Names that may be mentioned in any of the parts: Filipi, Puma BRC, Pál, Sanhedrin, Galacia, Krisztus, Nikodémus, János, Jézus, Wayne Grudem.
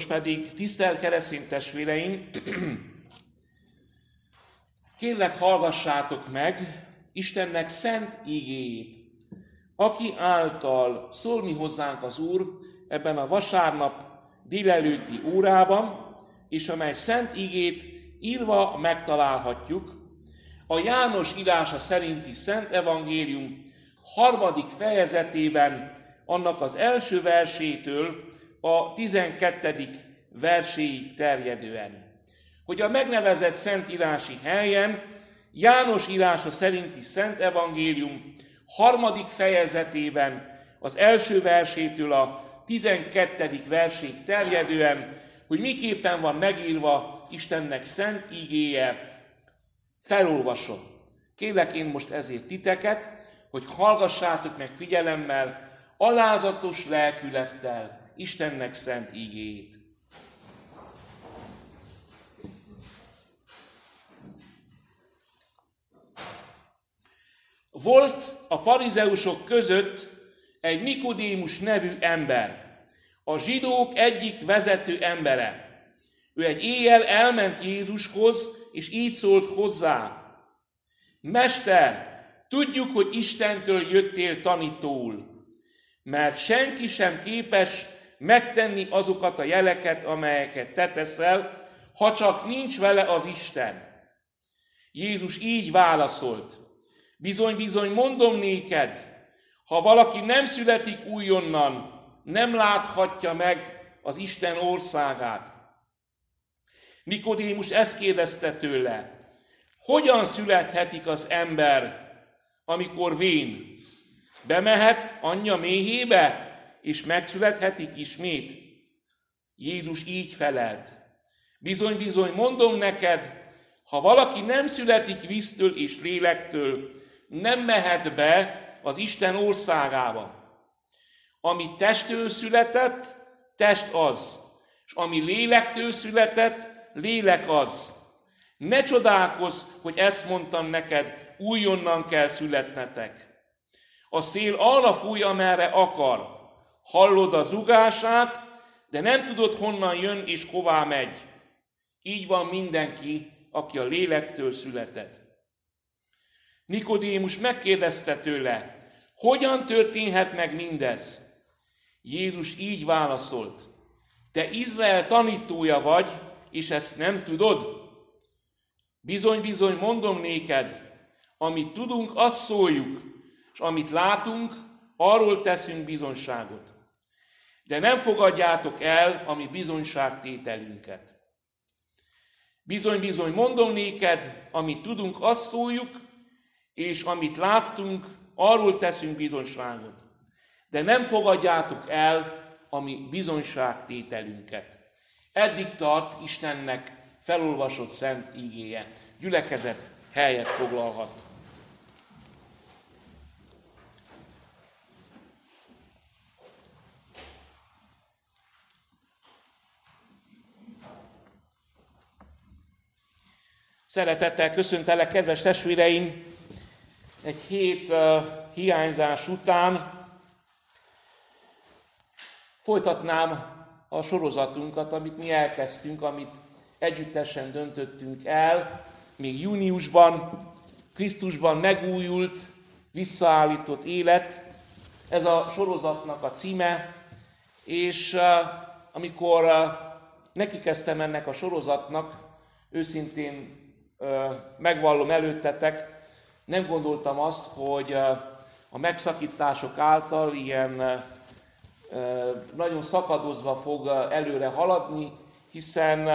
Most pedig, tisztelt keresztény testvéreim, kérlek, hallgassátok meg Istennek szent igéjét, aki által szól mi hozzánk az Úr ebben a vasárnap délelőtti órában, és amely szent igét írva megtalálhatjuk a János írása szerinti szent evangélium 3. fejezetében, annak az első versétől a 12. verséig terjedően. Hogy a megnevezett szentírási helyen János írása szerinti szent evangélium 3. fejezetében, az első versétől a 12. verség terjedően, hogy miképpen van megírva Istennek szent igéje, felolvasom. Kérlek én most ezért titeket, hogy hallgassátok meg figyelemmel, alázatos lelkülettel Istennek szent igéjét. Volt a farizeusok között egy Nikodémus nevű ember, a zsidók egyik vezető embere. Ő egy éjjel elment Jézushoz, és így szólt hozzá: Mester, tudjuk, hogy Istentől jöttél tanítóul, mert senki sem képes megtenni azokat a jeleket, amelyeket te teszel, ha csak nincs vele az Isten. Jézus így válaszolt: Bizony-bizony mondom néked, ha valaki nem születik újonnan, nem láthatja meg az Isten országát. Nikodémus ezt kérdezte tőle: Hogyan születhetik az ember, amikor vén? Bemehet anyja méhébe, és megszülethetik ismét? Jézus így felelt: Bizony-bizony mondom neked, ha valaki nem születik víztől és lélektől, nem mehet be az Isten országába. Ami testtől született, test az, és ami lélektől született, lélek az. Ne csodálkozz, hogy ezt mondtam neked, újonnan kell születnetek. A szél arra fúj, amerre akar. Hallod a zúgását, de nem tudod, honnan jön és hová megy. Így van mindenki, aki a lélektől született. Nikodémus megkérdezte tőle: Hogyan történhet meg mindez? Jézus így válaszolt: Te Izrael tanítója vagy, és ezt nem tudod? Bizony-bizony mondom néked, amit tudunk, azt szóljuk, és amit látunk, arról teszünk bizonyságot. De nem fogadjátok el a mi bizonyságtételünket. Bizony-bizony mondom néked, amit tudunk, azt szóljuk, és amit láttunk, arról teszünk bizonyságot. De nem fogadjátok el a mi bizonyságtételünket. Eddig tart Istennek felolvasott szent igéje. Gyülekezet helyet foglalhat. Szeretettel köszöntelek, kedves testvéreim! Egy hét hiányzás után folytatnám a sorozatunkat, amit mi elkezdtünk, amit együttesen döntöttünk el, még júniusban, Krisztusban megújult, visszaállított élet. Ez a sorozatnak a címe, és amikor nekikezdtem ennek a sorozatnak, őszintén megvallom előttetek, nem gondoltam azt, hogy a megszakítások által ilyen nagyon szakadozva fog előre haladni, hiszen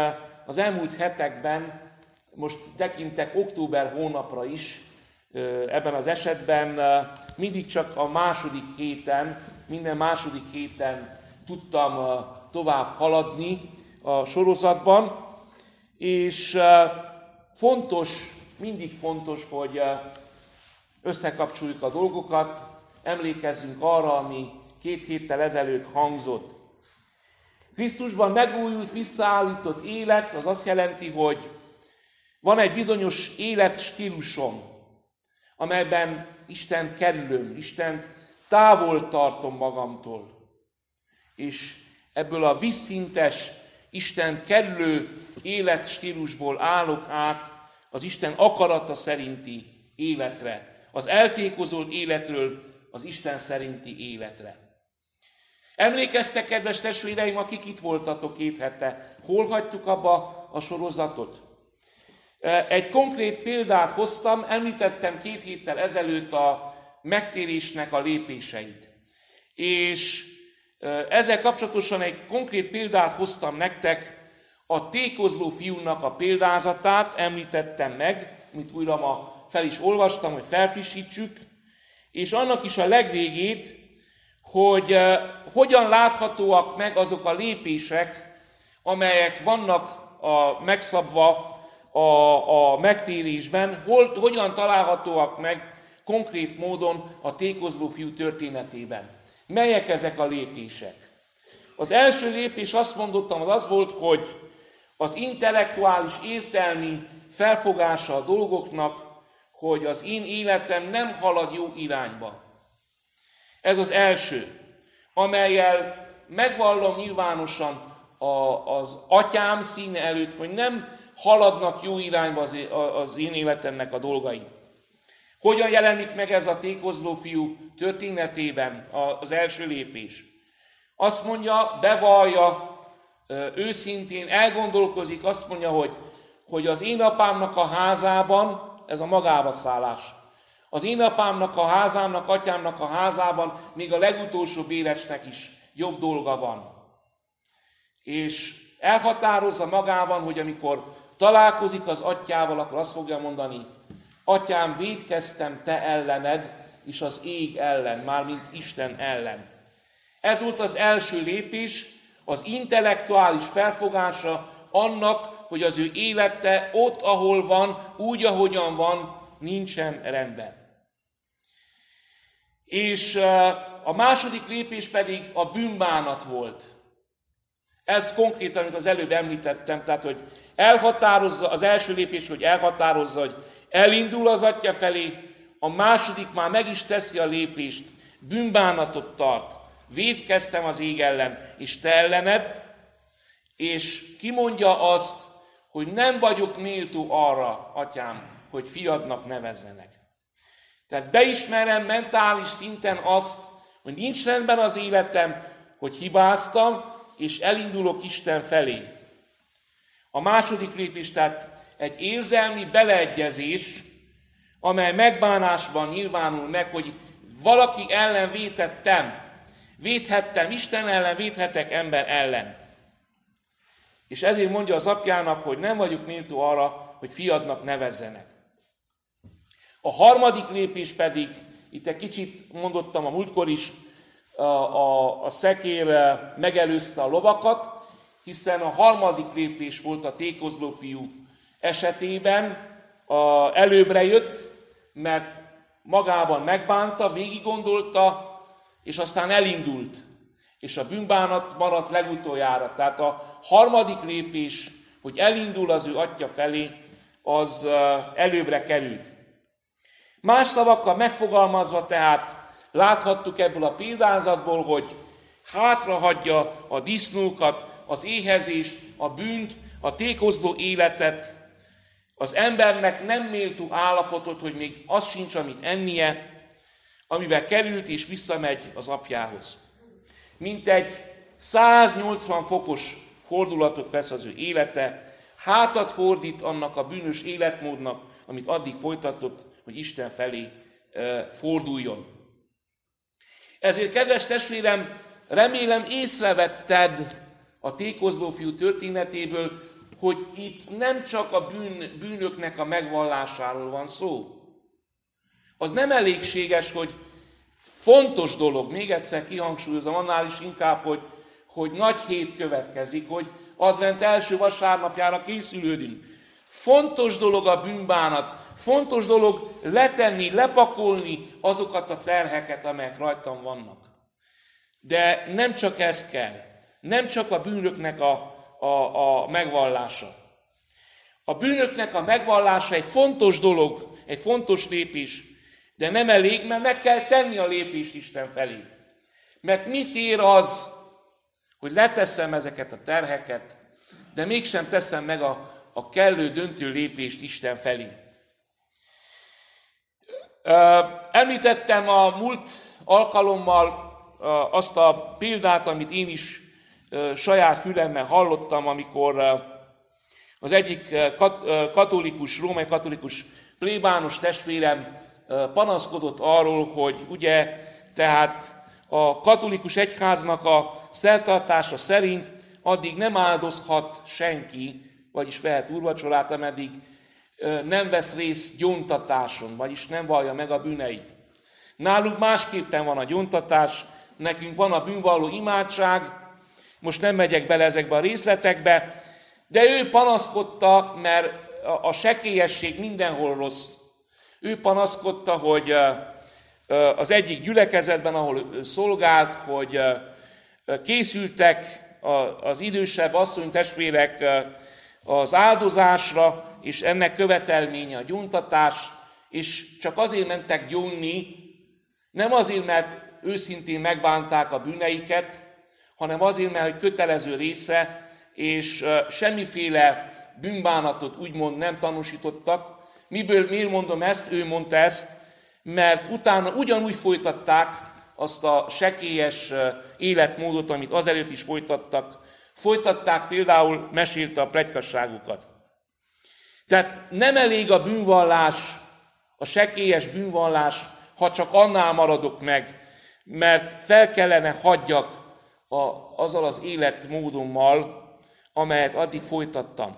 az elmúlt hetekben, most tekintek október hónapra is, ebben az esetben mindig csak a második héten, minden második héten tudtam tovább haladni a sorozatban, és mindig fontos, hogy összekapcsoljuk a dolgokat, emlékezzünk arra, ami 2 héttel ezelőtt hangzott. Krisztusban megújult, visszaállított élet, az azt jelenti, hogy van egy bizonyos életstílusom, amelyben Istent kerülöm, Istent távol tartom magamtól. És ebből a vízszintes Isten kerülő életstílusból állok át az Isten akarata szerinti életre, az eltékozolt életről az Isten szerinti életre. Emlékeztek, kedves testvéreim, akik itt voltatok 2 hete, hol hagytuk abba a sorozatot? Egy konkrét példát hoztam, említettem 2 héttel ezelőtt a megtérésnek a lépéseit. És ezzel kapcsolatosan egy konkrét példát hoztam nektek, a tékozló fiúnak a példázatát említettem meg, amit újra ma fel is olvastam, hogy felfrissítsük, és annak is a legvégét, hogy hogyan láthatóak meg azok a lépések, amelyek vannak megszabva a megtérésben, hogyan találhatóak meg konkrét módon a tékozló fiú történetében. Melyek ezek a lépések? Az első lépés, azt mondottam, az volt, hogy az intellektuális értelmi felfogása a dolgoknak, hogy az én életem nem halad jó irányba. Ez az első, amellyel megvallom nyilvánosan az atyám színe előtt, hogy nem haladnak jó irányba az én életemnek a dolgai. Hogyan jelenik meg ez a tékozló fiú történetében az első lépés? Azt mondja, bevallja, őszintén elgondolkozik, azt mondja, hogy az én apámnak a házában, ez a magába szállás. Az én apámnak a házának, atyámnak a házában még a legutolsó bérecsnek is jobb dolga van. És elhatározza magában, hogy amikor találkozik az atyával, akkor azt fogja mondani, atyám, vétkeztem te ellened, és az ég ellen, mármint Isten ellen. Ez volt az első lépés, az intellektuális felfogása annak, hogy az ő élete ott, ahol van, úgy, ahogyan van, nincsen rendben. És a második lépés pedig a bűnbánat volt. Ez konkrétan, amit az előbb említettem, tehát, hogy elhatározza, az első lépés, hogy elhatározza, hogy elindul az atya felé, a második már meg is teszi a lépést, bűnbánatot tart, vétkeztem az ég ellen, és te ellened, és kimondja azt, hogy nem vagyok méltó arra, atyám, hogy fiadnak nevezzenek. Tehát beismerem mentális szinten azt, hogy nincs rendben az életem, hogy hibáztam, és elindulok Isten felé. A második lépés, tehát egy érzelmi beleegyezés, amely megbánásban nyilvánul meg, hogy valaki ellen véthettem Isten ellen, véthetek ember ellen. És ezért mondja az apjának, hogy nem vagyok méltó arra, hogy fiadnak nevezzenek. A harmadik lépés pedig, itt egy kicsit mondottam a múltkor is, a szekér megelőzte a lovakat, hiszen a harmadik lépés volt a tékozló fiú esetében, előbbre jött, mert magában megbánta, végiggondolta, és aztán elindult. És a bűnbánat maradt legutoljára. Tehát a harmadik lépés, hogy elindul az ő atya felé, az előbbre került. Más szavakkal megfogalmazva tehát láthattuk ebből a példázatból, hogy hátrahagyja a disznókat, az éhezést, a bűnt, a tékozló életet, az embernek nem méltó állapotot, hogy még az sincs, amit ennie, amiben került és visszamegy az apjához. Mintegy 180 fokos fordulatot vesz az ő élete, hátat fordít annak a bűnös életmódnak, amit addig folytatott, hogy Isten felé forduljon. Ezért, kedves testvérem, remélem észrevetted a tékozló fiú történetéből, hogy itt nem csak a bűnöknek a megvallásáról van szó. Az nem elégséges, hogy fontos dolog, még egyszer kihangsúlyozom, annál is inkább, hogy nagy hét következik, hogy advent első vasárnapjára készülődünk. Fontos dolog a bűnbánat, fontos dolog letenni, lepakolni azokat a terheket, amelyek rajtam vannak. De nem csak ez kell, nem csak a bűnöknek a megvallása. A bűnöknek a megvallása egy fontos dolog, egy fontos lépés, de nem elég, mert meg kell tenni a lépést Isten felé. Mert mit ér az, hogy leteszem ezeket a terheket, de mégsem teszem meg a kellő döntő lépést Isten felé. Említettem a múlt alkalommal azt a példát, amit én is saját fülemmel hallottam, amikor az egyik katolikus, római katolikus plébános testvérem panaszkodott arról, hogy ugye tehát a katolikus egyháznak a szertartása szerint addig nem áldozhat senki, vagyis vehet úrvacsorát, ameddig nem vesz részt gyóntatáson, vagyis nem vallja meg a bűneit. Náluk másképpen van a gyóntatás, nekünk van a bűnvalló imádság, most nem megyek bele ezekbe a részletekbe, de ő panaszkodta, mert a sekélyesség mindenhol rossz. Ő panaszkodta, hogy az egyik gyülekezetben, ahol szolgált, hogy készültek az idősebb asszonytestvérek az áldozásra, és ennek követelménye a gyóntatás, és csak azért mentek gyónni, nem azért, mert őszintén megbánták a bűneiket, hanem azért, mert hogy kötelező része, és semmiféle bűnbánatot úgymond nem tanúsítottak. Miért mondom ezt? Ő mondta ezt, mert utána ugyanúgy folytatták azt a sekélyes életmódot, amit azelőtt is folytattak. Folytatták például, mesélte a pletykasságukat. Tehát nem elég a bűnvallás, a sekélyes bűnvallás, ha csak annál maradok meg, mert fel kellene hagyjak azzal az életmódommal, amelyet addig folytattam.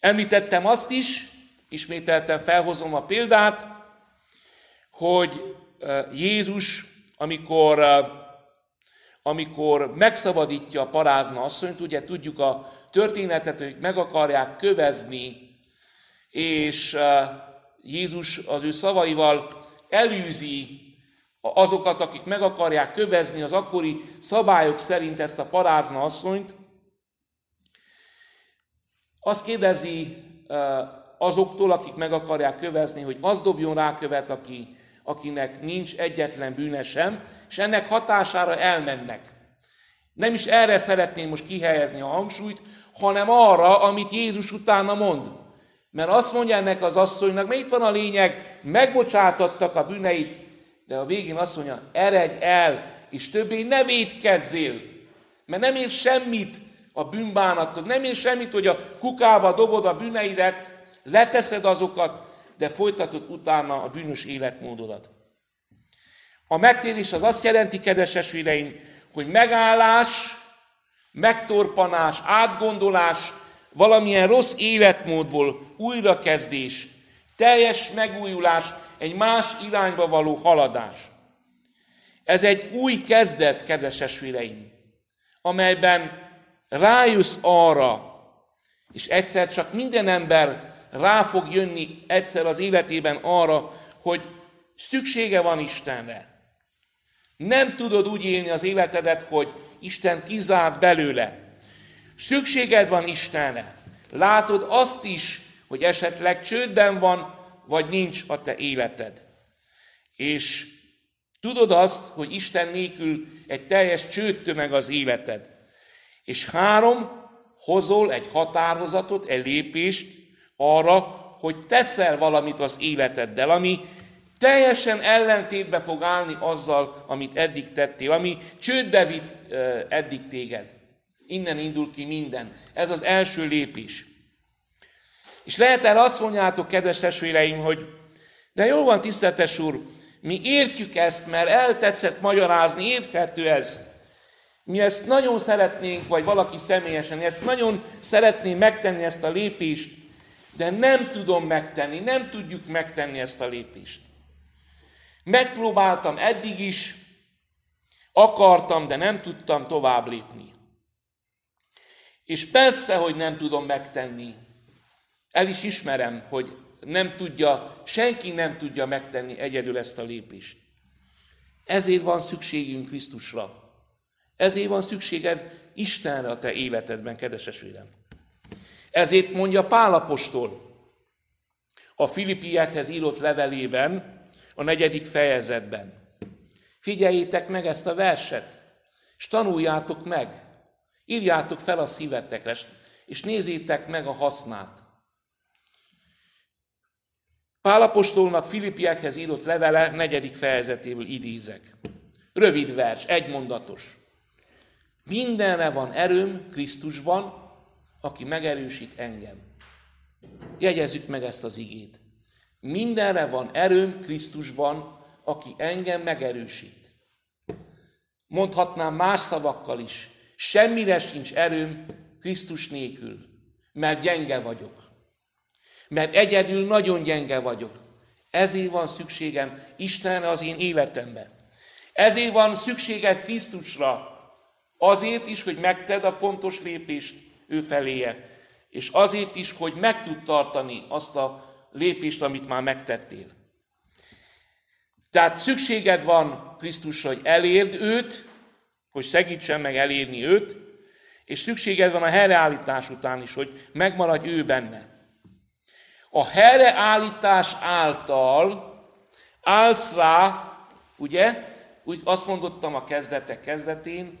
Említettem azt is, ismételten felhozom a példát, hogy Jézus, amikor megszabadítja a parázna asszonyt, ugye tudjuk a történetet, hogy meg akarják kövezni, és Jézus az ő szavaival elűzi azokat, akik meg akarják kövezni az akkori szabályok szerint ezt a parázna asszonyt. Azt kérdezi azoktól, akik meg akarják kövezni, hogy az dobjon rá követ, akinek nincs egyetlen bűne sem, és ennek hatására elmennek. Nem is erre szeretném most kihelyezni a hangsúlyt, hanem arra, amit Jézus utána mond. Mert azt mondja ennek az asszonynak, mert itt van a lényeg, megbocsátattak a bűneid, de a végén azt mondja, eredj el, és többé ne vétkezzél, mert nem ér semmit a bűnbánattod, nem ér semmit, hogy a kukába dobod a bűneidet, leteszed azokat, de folytatod utána a bűnös életmódodat. A megtérés az azt jelenti, kedves testvéreim, hogy megállás, megtorpanás, átgondolás, valamilyen rossz életmódból újrakezdés, teljes megújulás, egy más irányba való haladás. Ez egy új kezdet, kedves testvéreim, amelyben rájössz arra, és egyszer csak minden ember rá fog jönni egyszer az életében arra, hogy szüksége van Istenre. Nem tudod úgy élni az életedet, hogy Isten kizárt belőle. Szükséged van Istenre. Látod azt is, hogy esetleg csődben van, vagy nincs a te életed. És tudod azt, hogy Isten nélkül egy teljes csődtömeg az életed. És 3, hozol egy határozatot, egy lépést arra, hogy teszel valamit az életeddel, ami teljesen ellentétbe fog állni azzal, amit eddig tettél, ami csődbe vitt eddig téged. Innen indul ki minden. Ez az első lépés. És lehet erre azt mondjátok, kedves testvéreim, hogy de jól van, tiszteletes úr, mi értjük ezt, mert eltetszett magyarázni, érthető ez. Mi ezt nagyon szeretnénk, vagy valaki személyesen, ezt nagyon szeretné megtenni, ezt a lépést, de nem tudom megtenni, nem tudjuk megtenni ezt a lépést. Megpróbáltam eddig is, akartam, de nem tudtam tovább lépni. És persze, hogy nem tudom megtenni. El is ismerem, hogy nem tudja, senki nem tudja megtenni egyedül ezt a lépést. Ezért van szükségünk Krisztusra. Ezért van szükséged Istenre a te életedben, kedves testvérem. Ezért mondja Pál apostol a Filipiekhez írott levelében, a 4. fejezetben. Figyeljétek meg ezt a verset, és tanuljátok meg, írjátok fel a szívetekre, és nézzétek meg a hasznát. Pál apostolnak Filipiekhez írott levele 4. fejezetéből idézek. Rövid vers, egymondatos. Mindenre van erőm Krisztusban, aki megerősít engem. Jegyezzük meg ezt az igét. Mindenre van erőm Krisztusban, aki engem megerősít. Mondhatnám más szavakkal is, semmire sincs erőm Krisztus nélkül, mert gyenge vagyok. Mert egyedül nagyon gyenge vagyok. Ezért van szükségem Istenre az én életemben. Ezért van szükséged Krisztusra, azért is, hogy megtedd a fontos lépést ő feléje. És azért is, hogy meg tud tartani azt a lépést, amit már megtettél. Tehát szükséged van Krisztusra, hogy elérd őt, hogy segítsen meg elérni őt, és szükséged van a helyreállítás után is, hogy megmaradj ő benne. A helyreállítás által állsz rá, ugye, úgy azt mondottam a kezdetek kezdetén,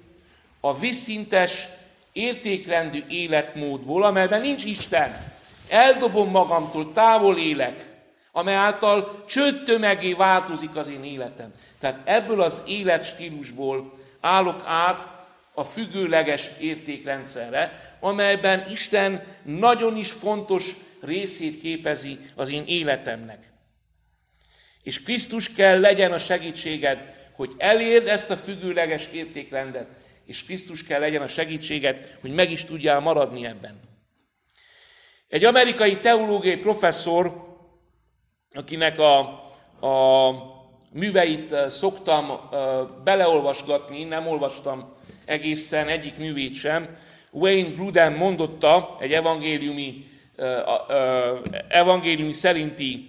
a vízszintes értékrendű életmódból, amelyben nincs Isten, eldobom magamtól, távol élek, amely által csődtömegé változik az én életem. Tehát ebből az életstílusból állok át a függőleges értékrendszerre, amelyben Isten nagyon is fontos részét képezi az én életemnek. És Krisztus kell legyen a segítséged, hogy elérd ezt a függőleges értékrendet, és Krisztus kell legyen a segítséged, hogy meg is tudjál maradni ebben. Egy amerikai teológiai professzor, akinek a műveit szoktam beleolvasgatni, nem olvastam egészen egyik művét sem, Wayne Grudem mondotta egy evangéliumi szerinti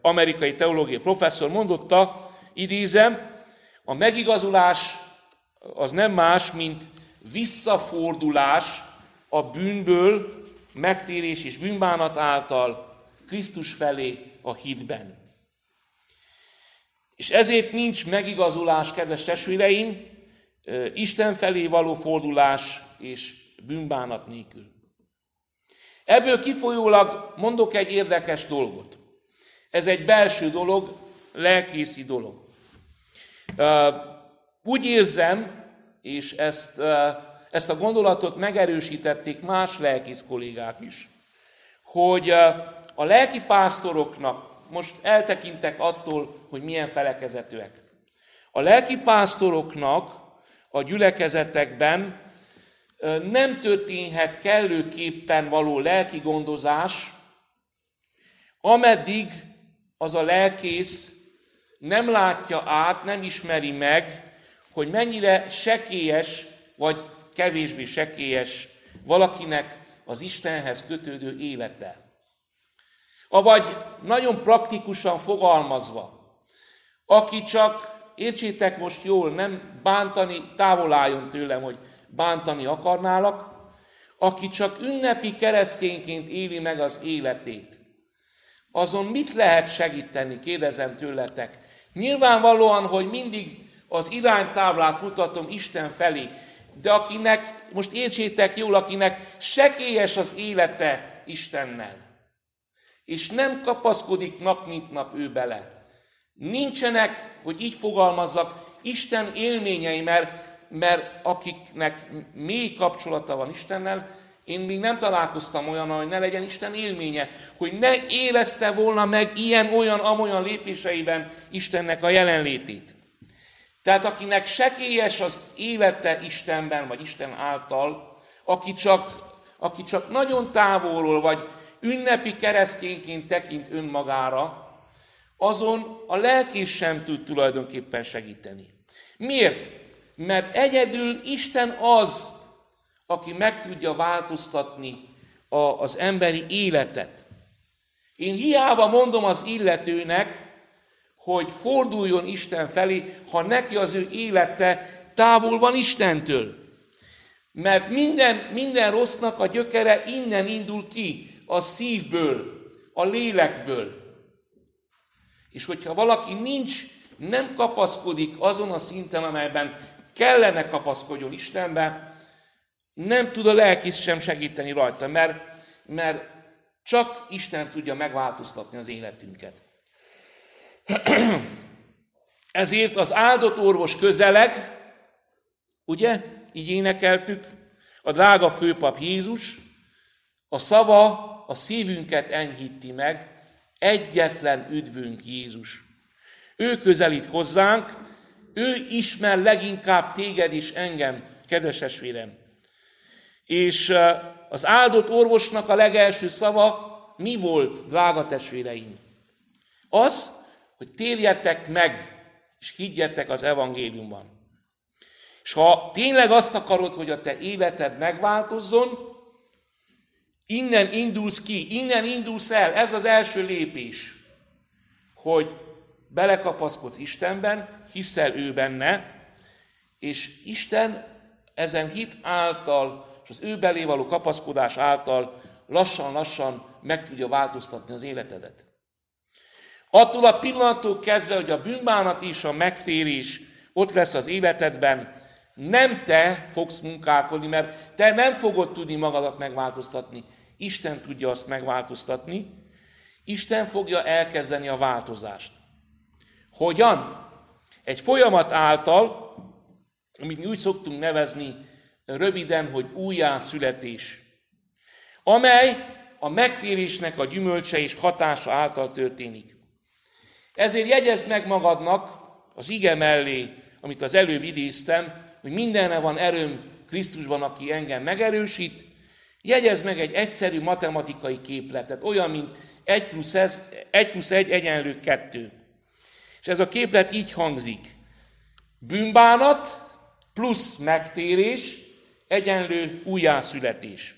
amerikai teológiai professzor mondotta, idézem, a megigazulás az nem más, mint visszafordulás a bűnből, megtérés és bűnbánat által Krisztus felé a hitben. És ezért nincs megigazulás, kedves testvéreim, Isten felé való fordulás és bűnbánat nélkül. Ebből kifolyólag mondok egy érdekes dolgot. Ez egy belső dolog, lelkészi dolog. Úgy érzem, és ezt a gondolatot megerősítették más lelkész kollégák is, hogy a lelkipásztoroknak, most eltekintek attól, hogy milyen felekezetűek. A lelkipásztoroknak a gyülekezetekben nem történhet kellőképpen való lelki gondozás, ameddig az a lelkész nem látja át, nem ismeri meg, hogy mennyire sekélyes vagy kevésbé sekélyes valakinek az Istenhez kötődő élete. Avagy nagyon praktikusan fogalmazva, aki csak, értsétek most jól, nem bántani, távol álljon tőlem, hogy bántani akarnálak, aki csak ünnepi keresztényként éli meg az életét. Azon mit lehet segíteni, kérdezem tőletek. Nyilvánvalóan, hogy mindig az iránytáblát mutatom Isten felé, de akinek, most értsétek jól, akinek sekélyes az élete Istennel, és nem kapaszkodik nap mint nap ő bele. Nincsenek, hogy így fogalmazzak, Isten élményei, mert akiknek mély kapcsolata van Istennel, én még nem találkoztam olyan, hogy ne legyen Isten élménye, hogy ne érezte volna meg ilyen-olyan-amolyan lépéseiben Istennek a jelenlétét. Tehát akinek sekélyes az élete Istenben, vagy Isten által, aki csak nagyon távolról, vagy ünnepi keresztényként tekint önmagára, azon a lelkész sem tud tulajdonképpen segíteni. Miért? Mert egyedül Isten az, aki meg tudja változtatni az emberi életet. Én hiába mondom az illetőnek, hogy forduljon Isten felé, ha neki az ő élete távol van Istentől. Mert minden rossznak a gyökere innen indul ki, a szívből, a lélekből. És hogyha valaki nem kapaszkodik azon a szinten, amelyben kellene kapaszkodjon Istenbe, Nem tud a lelkész sem segíteni rajta, mert csak Isten tudja megváltoztatni az életünket. Ezért az áldott orvos közeleg, ugye, így énekeltük, a drága főpap Jézus, a szava a szívünket enyhíti meg, egyetlen üdvünk Jézus. Ő közelít hozzánk, ő ismer leginkább téged és engem, kedves testvérem. És az áldott orvosnak a legelső szava mi volt, drága testvéreim? Az, hogy térjetek meg, és higgyetek az evangéliumban. És ha tényleg azt akarod, hogy a te életed megváltozzon, innen indulsz ki, innen indulsz el, ez az első lépés, hogy belekapaszkodsz Istenben, hiszel ő benne, és Isten ezen hit által, és az ő belé való kapaszkodás által lassan-lassan meg tudja változtatni az életedet. Attól a pillanattól kezdve, hogy a bűnbánat és a megtérés ott lesz az életedben, nem te fogsz munkálkodni, mert te nem fogod tudni magadat megváltoztatni. Isten tudja azt megváltoztatni. Isten fogja elkezdeni a változást. Hogyan? Egy folyamat által, amit úgy szoktunk nevezni röviden, hogy újjászületés, amely a megtérésnek a gyümölcse és hatása által történik. Ezért jegyezd meg magadnak az ige mellé, amit az előbb idéztem, hogy mindenre van erőm Krisztusban, aki engem megerősít. Jegyezd meg egy egyszerű matematikai képletet, olyan, mint 1 + 1 = 2. És ez a képlet így hangzik. Bűnbánat plusz megtérés egyenlő újjászületés.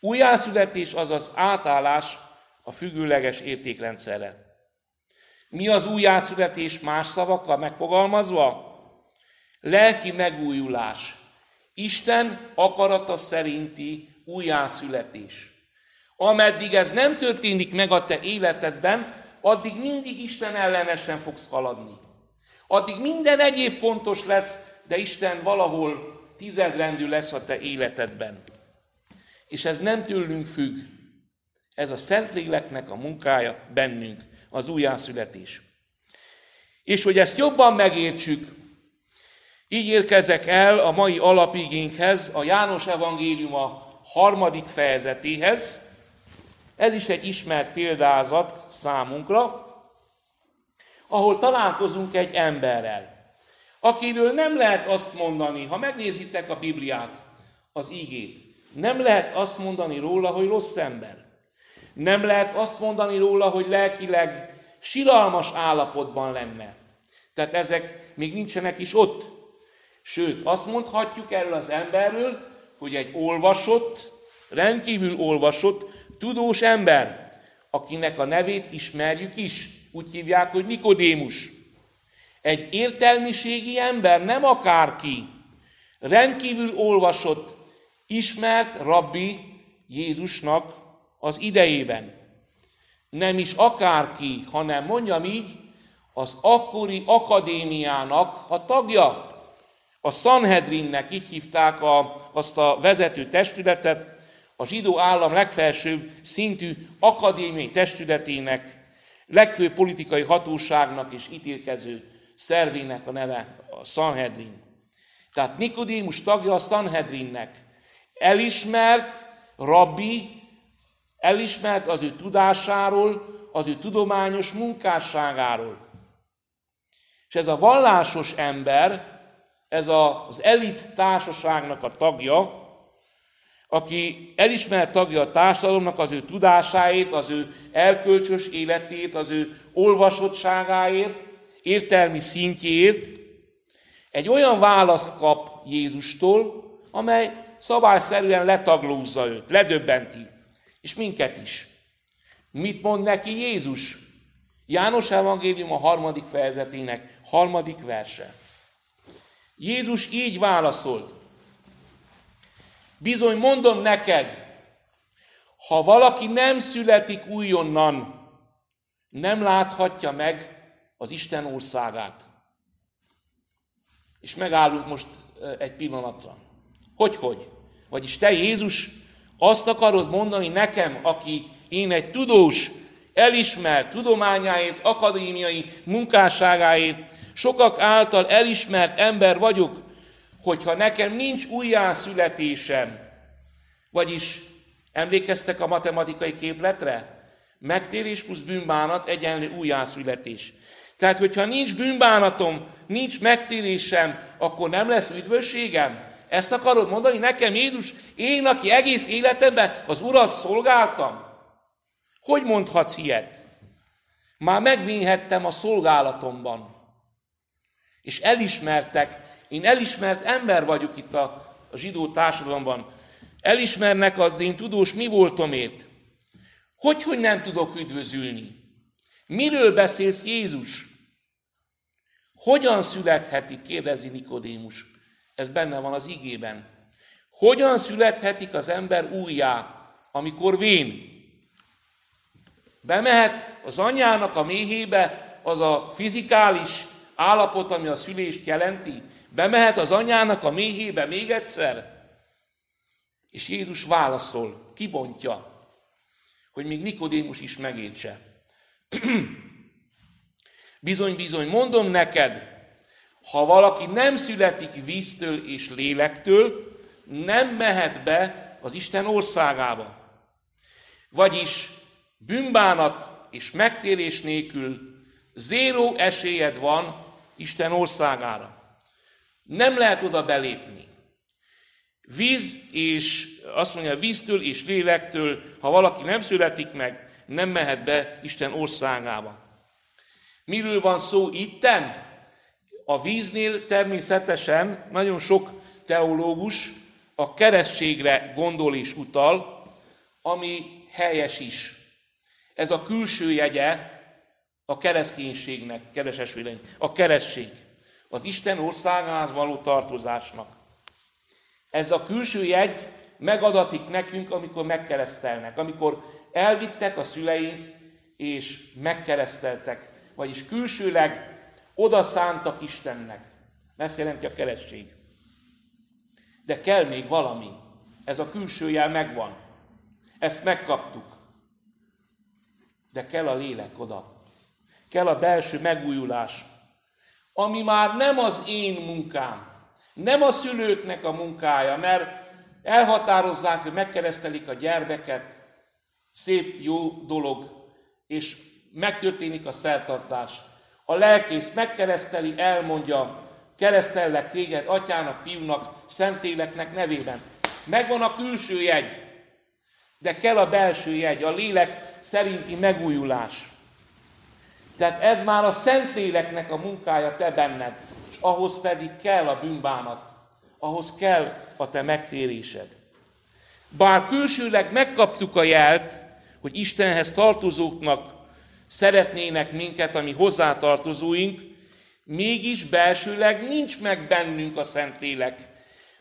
Újjászületés azaz átállás a függőleges értékrendszerre. Mi az újjászületés más szavakkal megfogalmazva? Lelki megújulás. Isten akarata szerinti újjászületés. Ameddig ez nem történik meg a te életedben, addig mindig Isten ellenesen fogsz haladni. Addig minden egyéb fontos lesz, de Isten valahol tizedrendű lesz a te életedben. És ez nem tőlünk függ. Ez a Szentléleknek a munkája bennünk, az újjászületés. És hogy ezt jobban megértsük, így érkezek el a mai alapigénkhez, a János evangéliuma 3. fejezetéhez. Ez is egy ismert példázat számunkra, ahol találkozunk egy emberrel, akiről nem lehet azt mondani, ha megnézitek a Bibliát, az ígét, nem lehet azt mondani róla, hogy rossz ember. Nem lehet azt mondani róla, hogy lelkileg siralmas állapotban lenne. Tehát ezek még nincsenek is ott. Sőt, azt mondhatjuk erről az emberről, hogy egy olvasott, rendkívül olvasott, tudós ember, akinek a nevét ismerjük is. Úgy hívják, hogy Nikodémus. Egy értelmiségi ember, nem akárki. Rendkívül olvasott, ismert rabbi Jézusnak az idejében. Nem is akárki, hanem mondjam így, az akkori akadémiának a tagja. A Sanhedrinnek, így hívták azt a vezető testületet, a zsidó állam legfelsőbb szintű akadémiai testületének, legfőbb politikai hatóságnak és ítélkező szervének a neve a Sanhedrin. Tehát Nikodémus tagja a Sanhedrinnek. Elismert rabbi, elismert az ő tudásáról, az ő tudományos munkásságáról. És ez a vallásos ember, ez az elit társaságnak a tagja, aki elismert tagja a társadalomnak az ő tudásáért, az ő erkölcsös életét, az ő olvasottságáért, értelmi szintjéért, egy olyan választ kap Jézustól, amely szabályszerűen letaglózza őt, ledöbbenti. És minket is. Mit mond neki Jézus? János evangélium a 3. fejezetének 3. verse. Jézus így válaszolt. Bizony mondom neked, ha valaki nem születik újonnan, nem láthatja meg az Isten országát. És megállunk most egy pillanatra. Hogy? Vagyis te, Jézus, azt akarod mondani nekem, aki én egy tudós, elismert tudományáért, akadémiai munkásságáért, sokak által elismert ember vagyok, hogyha nekem nincs újjászületésem. Vagyis emlékeztek a matematikai képletre? Megtérés plusz bűnbánat egyenlő újjászületés. Tehát, hogyha nincs bűnbánatom, nincs megtérésem, akkor nem lesz üdvösségem. Ezt akarod mondani nekem, Jézus? Én, aki egész életemben az Urat szolgáltam? Hogy mondhatsz ilyet? Már megvénhettem a szolgálatomban. És elismertek. Én elismert ember vagyok itt a zsidó társadalomban. Elismernek az én tudós mi voltomért. Hogyhogy nem tudok üdvözülni? Miről beszélsz, Jézus? Hogyan születhetik, kérdezi Nikodémus. Ez benne van az igében. Hogyan születhetik az ember újjá, amikor vén? Bemehet az anyjának a méhébe az a fizikális állapot, ami a szülést jelenti. Bemehet az anyjának a méhébe még egyszer? És Jézus válaszol, kibontja, hogy még Nikodémus is megértse. Bizony, bizony, mondom neked, ha valaki nem születik víztől és lélektől, nem mehet be az Isten országába. Vagyis bűnbánat és megtérés nélkül zéró esélyed van Isten országára. Nem lehet oda belépni. Azt mondja, víztől és lélektől, ha valaki nem születik meg, nem mehet be Isten országába. Miről van szó itten? A víznél természetesen nagyon sok teológus a keresztségre gondol és utal, ami helyes is. Ez a külső jegye a kereszténységnek, kereses vélemény, a keresztség, az Isten országához való tartozásnak. Ez a külső jegy megadatik nekünk, amikor megkeresztelnek, amikor elvittek a szüleink és megkereszteltek, vagyis külsőleg oda szántak Istennek. Ezt jelenti a keresztség. De kell még valami. Ez a külső jel megvan. Ezt megkaptuk. De kell a lélek oda. Kell a belső megújulás. Ami már nem az én munkám. Nem a szülőknek a munkája, mert elhatározzák, hogy megkeresztelik a gyermeket. Szép, jó dolog. És megtörténik a szertartás. A lelkész megkereszteli, elmondja, keresztellek téged atyának, fiúnak, szentléleknek nevében. Megvan a külső jegy, de kell a belső jegy, a lélek szerinti megújulás. Tehát ez már a szentléleknek a munkája te benned, és ahhoz pedig kell a bűnbánat, ahhoz kell a te megtérésed. Bár külsőleg megkaptuk a jelt, hogy Istenhez tartozóknak szeretnének minket, ami hozzátartozóink, mégis belsőleg nincs meg bennünk a Szentlélek.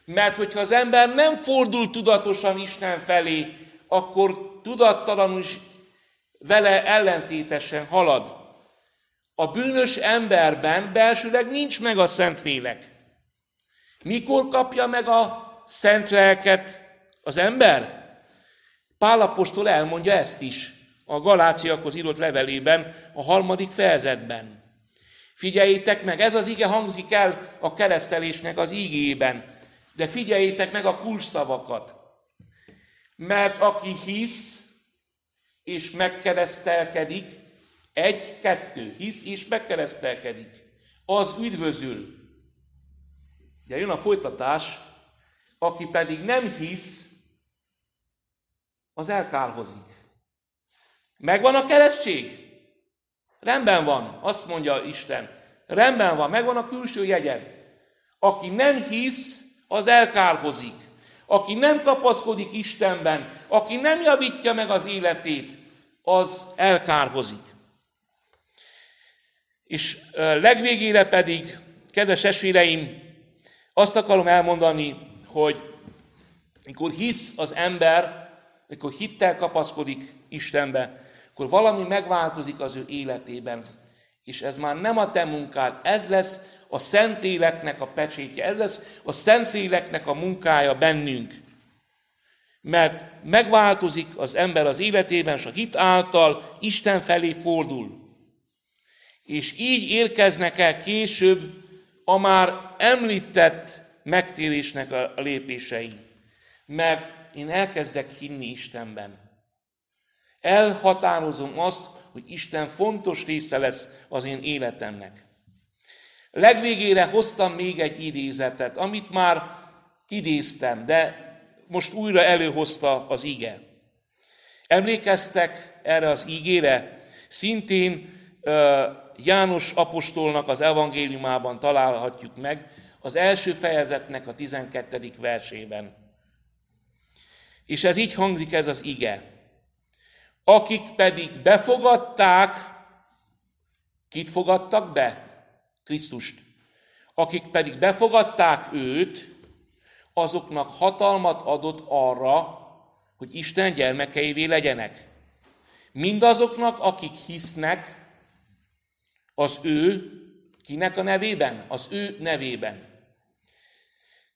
Mert hogyha az ember nem fordul tudatosan Isten felé, akkor tudattalanul is vele ellentétesen halad. A bűnös emberben belsőleg nincs meg a Szentlélek. Mikor kapja meg a Szent Lelket az ember? Pál apostol elmondja ezt is a Galáciakhoz írott levelében, a 3. fejezetben. Figyeljétek meg, ez az ige hangzik el a keresztelésnek az igében, de figyeljétek meg a kulcsszavakat. Mert aki hisz és megkeresztelkedik, 1-2, hisz és megkeresztelkedik, az üdvözül. De jön a folytatás, aki pedig nem hisz, az elkárhozik. Megvan a keresztség? Rendben van, azt mondja Isten. Rendben van, megvan a külső jegyed. Aki nem hisz, az elkárhozik. Aki nem kapaszkodik Istenben, aki nem javítja meg az életét, az elkárhozik. És legvégére pedig, kedves esvéreim, azt akarom elmondani, hogy mikor hisz az ember, mikor hittel kapaszkodik Istenbe, akkor valami megváltozik az ő életében. És ez már nem a te munkád, ez lesz a Szentléleknek a pecsétje, ez lesz a Szentléleknek a munkája bennünk. mert megváltozik az ember az életében, és a hit által Isten felé fordul. És így érkeznek el később a már említett megtérésnek a lépései. Mert én elkezdek hinni Istenben. Elhatározom azt, hogy Isten fontos része lesz az én életemnek. Legvégére hoztam még egy idézetet, amit már idéztem, de most újra előhozta az ige. Emlékeztek erre az igére? Szintén János apostolnak az evangéliumában találhatjuk meg, az első fejezetnek a 12. versében. És ez így hangzik, ez az ige. Akik pedig befogadták, kit fogadtak be? Krisztust. Akik pedig befogadták őt, azoknak hatalmat adott arra, hogy Isten gyermekeivé legyenek. Mindazoknak, akik hisznek az ő, kinek a nevében? Az ő nevében.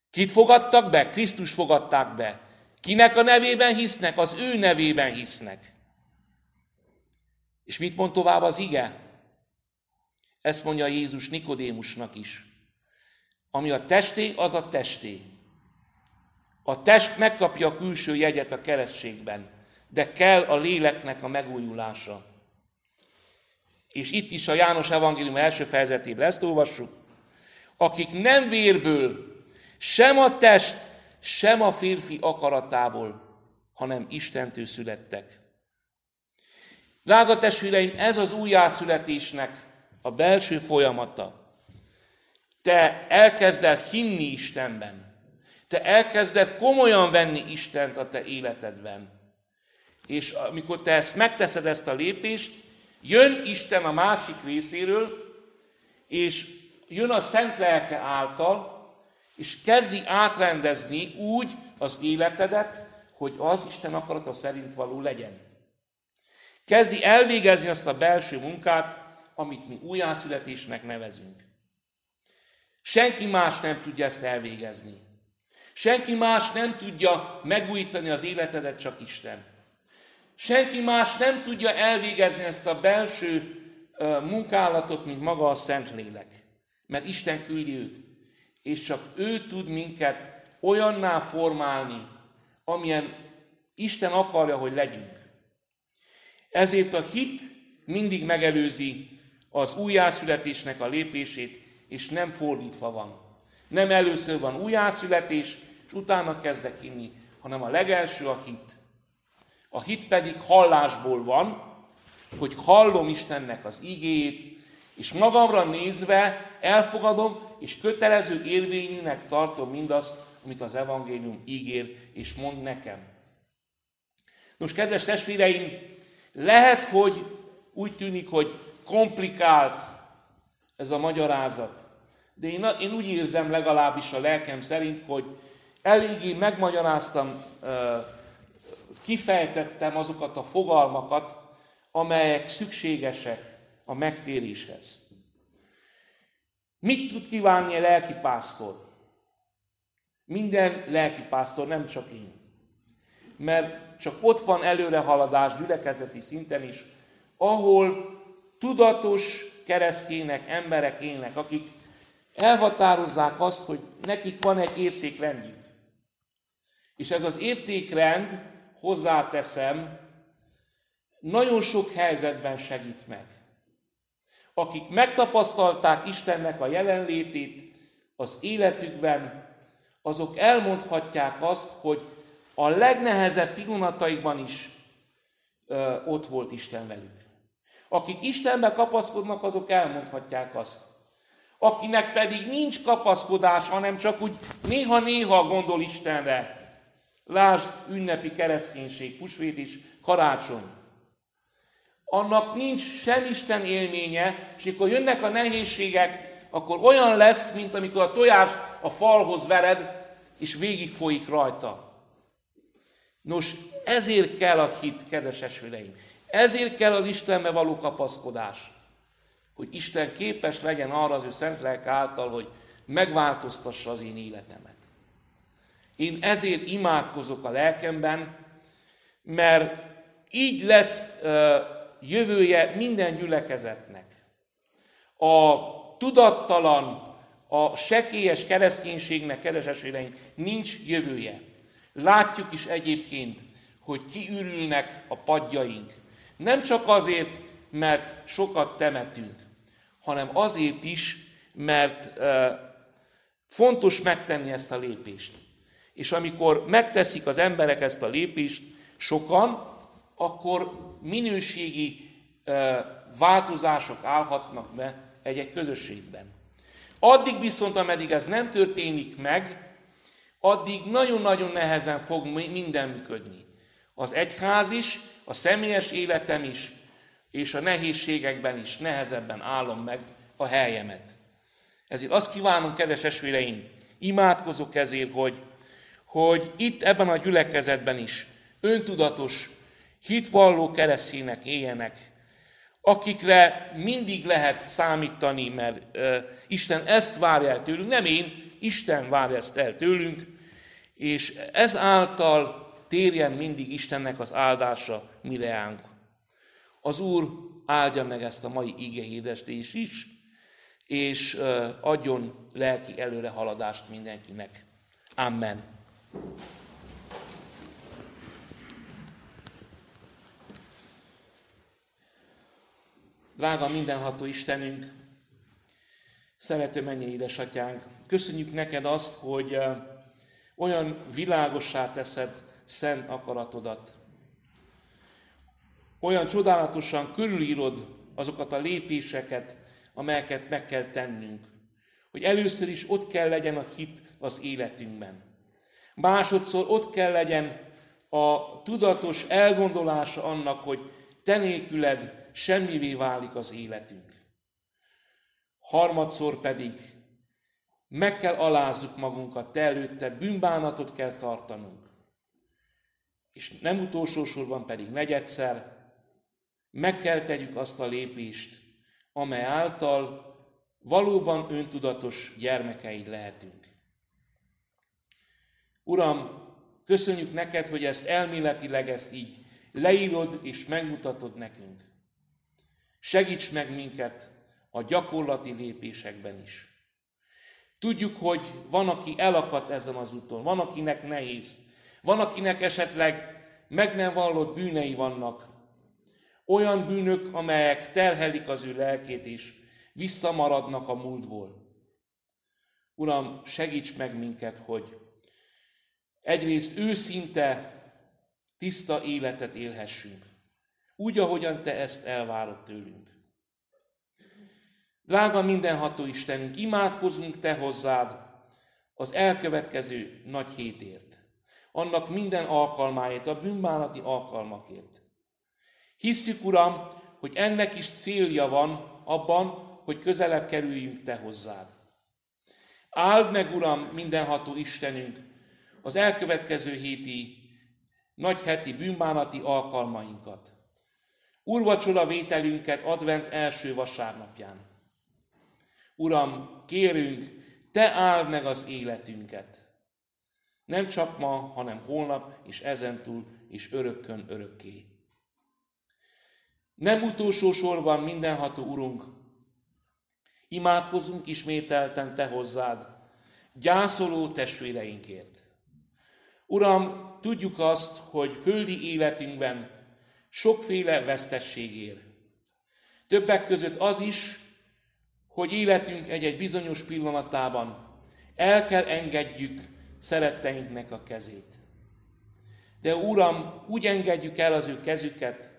Kit fogadtak be? Krisztus fogadták be. Kinek a nevében hisznek? Az ő nevében hisznek. És mit mond tovább az ige? Ezt mondja Jézus Nikodémusnak is. Ami a testé, az a testé. A test megkapja a külső jegyet a keresztségben, de kell a léleknek a megújulása. És itt is a János evangélium első fejezetében ezt olvassuk. Akik nem vérből, sem a test, sem a férfi akaratából, hanem Istentől születtek. Drága testvéreim, ez az újjászületésnek a belső folyamata. Te elkezded hinni Istenben. Te elkezded komolyan venni Istent a te életedben. És amikor te ezt megteszed, ezt a lépést, jön Isten a másik részéről, és jön a Szent Lelke által, és kezdi átrendezni úgy az életedet, hogy az Isten akarata szerint való legyen. Kezdi elvégezni azt a belső munkát, amit mi újjászületésnek nevezünk. Senki más nem tudja ezt elvégezni. Senki más nem tudja megújítani az életedet, csak Isten. Senki más nem tudja elvégezni ezt a belső munkálatot, mint maga a Szentlélek. Mert Isten küldi őt. És csak ő tud minket olyanná formálni, amilyen Isten akarja, hogy legyünk. Ezért a hit mindig megelőzi az újjászületésnek a lépését, és nem fordítva van. Nem először van újjászületés, és utána kezdek hinni, hanem a legelső a hit. A hit pedig hallásból van, hogy hallom Istennek az igéjét, és magamra nézve elfogadom, és kötelező érvényűnek tartom mindazt, amit az evangélium ígér és mond nekem. Nos, kedves testvéreim, lehet, hogy úgy tűnik, hogy komplikált ez a magyarázat, de én úgy érzem legalábbis a lelkem szerint, hogy eléggé megmagyaráztam, kifejtettem azokat a fogalmakat, amelyek szükségesek a megtéréshez. Mit tud kívánni a lelkipásztor? Minden lelkipásztor, nem csak én. Mert csak ott van előrehaladás gyülekezeti szinten is, ahol tudatos keresztjének, emberek élnek, akik elhatározzák azt, hogy nekik van egy értékrendjük. És ez az értékrend, hozzáteszem, nagyon sok helyzetben segít meg. Akik megtapasztalták Istennek a jelenlétét az életükben, azok elmondhatják azt, hogy a legnehezebb pillanataikban is ott volt Isten velük. Akik Istenbe kapaszkodnak, azok elmondhatják azt. Akinek pedig nincs kapaszkodás, hanem csak úgy néha-néha gondol Istenre. Lásd, ünnepi kereszténység, húsvét és karácsony. Annak nincs sem Isten élménye, és amikor jönnek a nehézségek, akkor olyan lesz, mint amikor a tojást a falhoz vered, és végig folyik rajta. Nos, ezért kell a hit, kedves testvéreim. Ezért kell az Istenbe való kapaszkodás. Hogy Isten képes legyen arra az ő Szent Lelke által, hogy megváltoztassa az én életemet. Én ezért imádkozok a lelkemben, mert így lesz jövője minden gyülekezetnek. A tudattalan, a sekélyes kereszténységnek, kedves testvéreim, nincs jövője. Látjuk is egyébként, hogy kiürülnek a padjaink. Nem csak azért, mert sokat temetünk, hanem azért is, mert fontos megtenni ezt a lépést. És amikor megteszik az emberek ezt a lépést sokan, akkor minőségi változások állhatnak be egy-egy közösségben. Addig viszont, ameddig ez nem történik meg, addig nagyon-nagyon nehezen fog minden működni. Az egyház is, a személyes életem is, és a nehézségekben is nehezebben állom meg a helyemet. Ezért azt kívánom, kedves testvéreim, imádkozok ezért, hogy itt ebben a gyülekezetben is öntudatos, hitvalló keresztények éljenek, akikre mindig lehet számítani, mert Isten ezt várja el tőlünk, nem én, Isten várja ezt el tőlünk, és ezáltal térjen mindig Istennek az áldása mi reánk. Az Úr áldja meg ezt a mai igehirdetést is, és adjon lelki előrehaladást mindenkinek. Amen. Drága mindenható Istenünk, szerető mennyei édesatyánk, köszönjük neked azt, hogy olyan világossá teszed szent akaratodat. Olyan csodálatosan körülírod azokat a lépéseket, amelyeket meg kell tennünk. Hogy először is ott kell legyen a hit az életünkben. Másodszor ott kell legyen a tudatos elgondolása annak, hogy te nélküled semmivé válik az életünk. Harmadszor pedig meg kell alázzuk magunkat te előtted, bűnbánatot kell tartanunk. És nem utolsó sorban pedig negyedszer meg kell tegyük azt a lépést, amely által valóban öntudatos gyermekeid lehetünk. Uram, köszönjük neked, hogy ezt elméletileg ezt így leírod és megmutatod nekünk. Segíts meg minket a gyakorlati lépésekben is. Tudjuk, hogy van, aki elakadt ezen az úton, van, akinek nehéz, van, akinek esetleg meg nem vallott bűnei vannak, olyan bűnök, amelyek terhelik az ő lelkét és visszamaradnak a múltból. Uram, segíts meg minket, hogy egyrészt őszinte, tiszta életet élhessünk. Úgy, ahogyan te ezt elvárod tőlünk. Drága mindenható Istenünk, imádkozunk te hozzád az elkövetkező nagy hétért. Annak minden alkalmáért, a bűnbánati alkalmakért. Hiszük, Uram, hogy ennek is célja van abban, hogy közelebb kerüljünk te hozzád. Áld meg, Uram, mindenható Istenünk, az elkövetkező héti, nagy heti bűnbánati alkalmainkat. Úrvacsora vételünket advent első vasárnapján. Uram, kérünk, te áld meg az életünket. Nem csak ma, hanem holnap, és ezentúl, és örökkön örökké. Nem utolsó sorban, mindenható Urunk, imádkozunk ismételten te hozzád, gyászoló testvéreinkért. Uram, tudjuk azt, hogy földi életünkben sokféle vesztesség ér. Többek között az is, hogy életünk egy-egy bizonyos pillanatában el kell engedjük szeretteinknek a kezét. De Uram, úgy engedjük el az ő kezüket,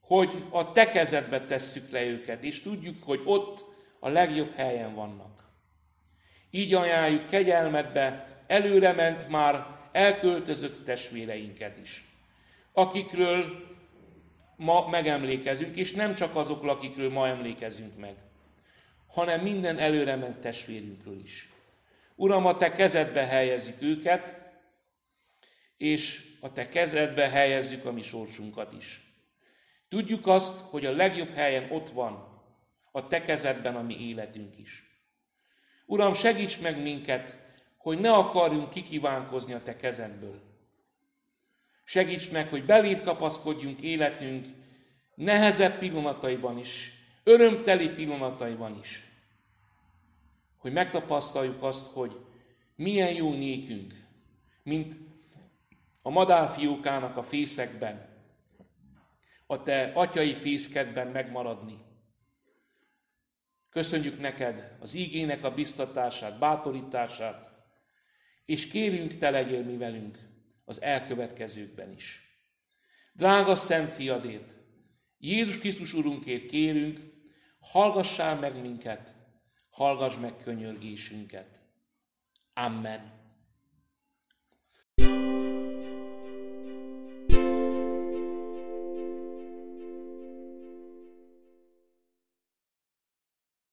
hogy a te kezedbe tesszük le őket, és tudjuk, hogy ott a legjobb helyen vannak. Így ajánljuk kegyelmedbe előre ment már elköltözött testvéreinket is, akikről ma megemlékezünk, és nem csak azokról, akikről ma emlékezünk meg, hanem minden előre ment testvérünkről is. Uram, a te kezedbe helyezzük őket, és a te kezedbe helyezzük a mi sorsunkat is. Tudjuk azt, hogy a legjobb helyen ott van, a te kezedben a mi életünk is. Uram, segíts meg minket, hogy ne akarjunk kikívánkozni a te kezedből. Segíts meg, hogy beléd kapaszkodjunk életünk nehezebb pillanataiban is, örömteli pillanataiban is. Hogy megtapasztaljuk azt, hogy milyen jó nékünk, mint a madárfiókának a fészekben, a te atyai fészkedben megmaradni. Köszönjük neked az ígének a biztatását, bátorítását, és kérünk, te legyél mi velünk az elkövetkezőkben is. Drága Szent Fiadért, Jézus Krisztus Urunkért kérünk, hallgassál meg minket, hallgass meg könyörgésünket. Amen.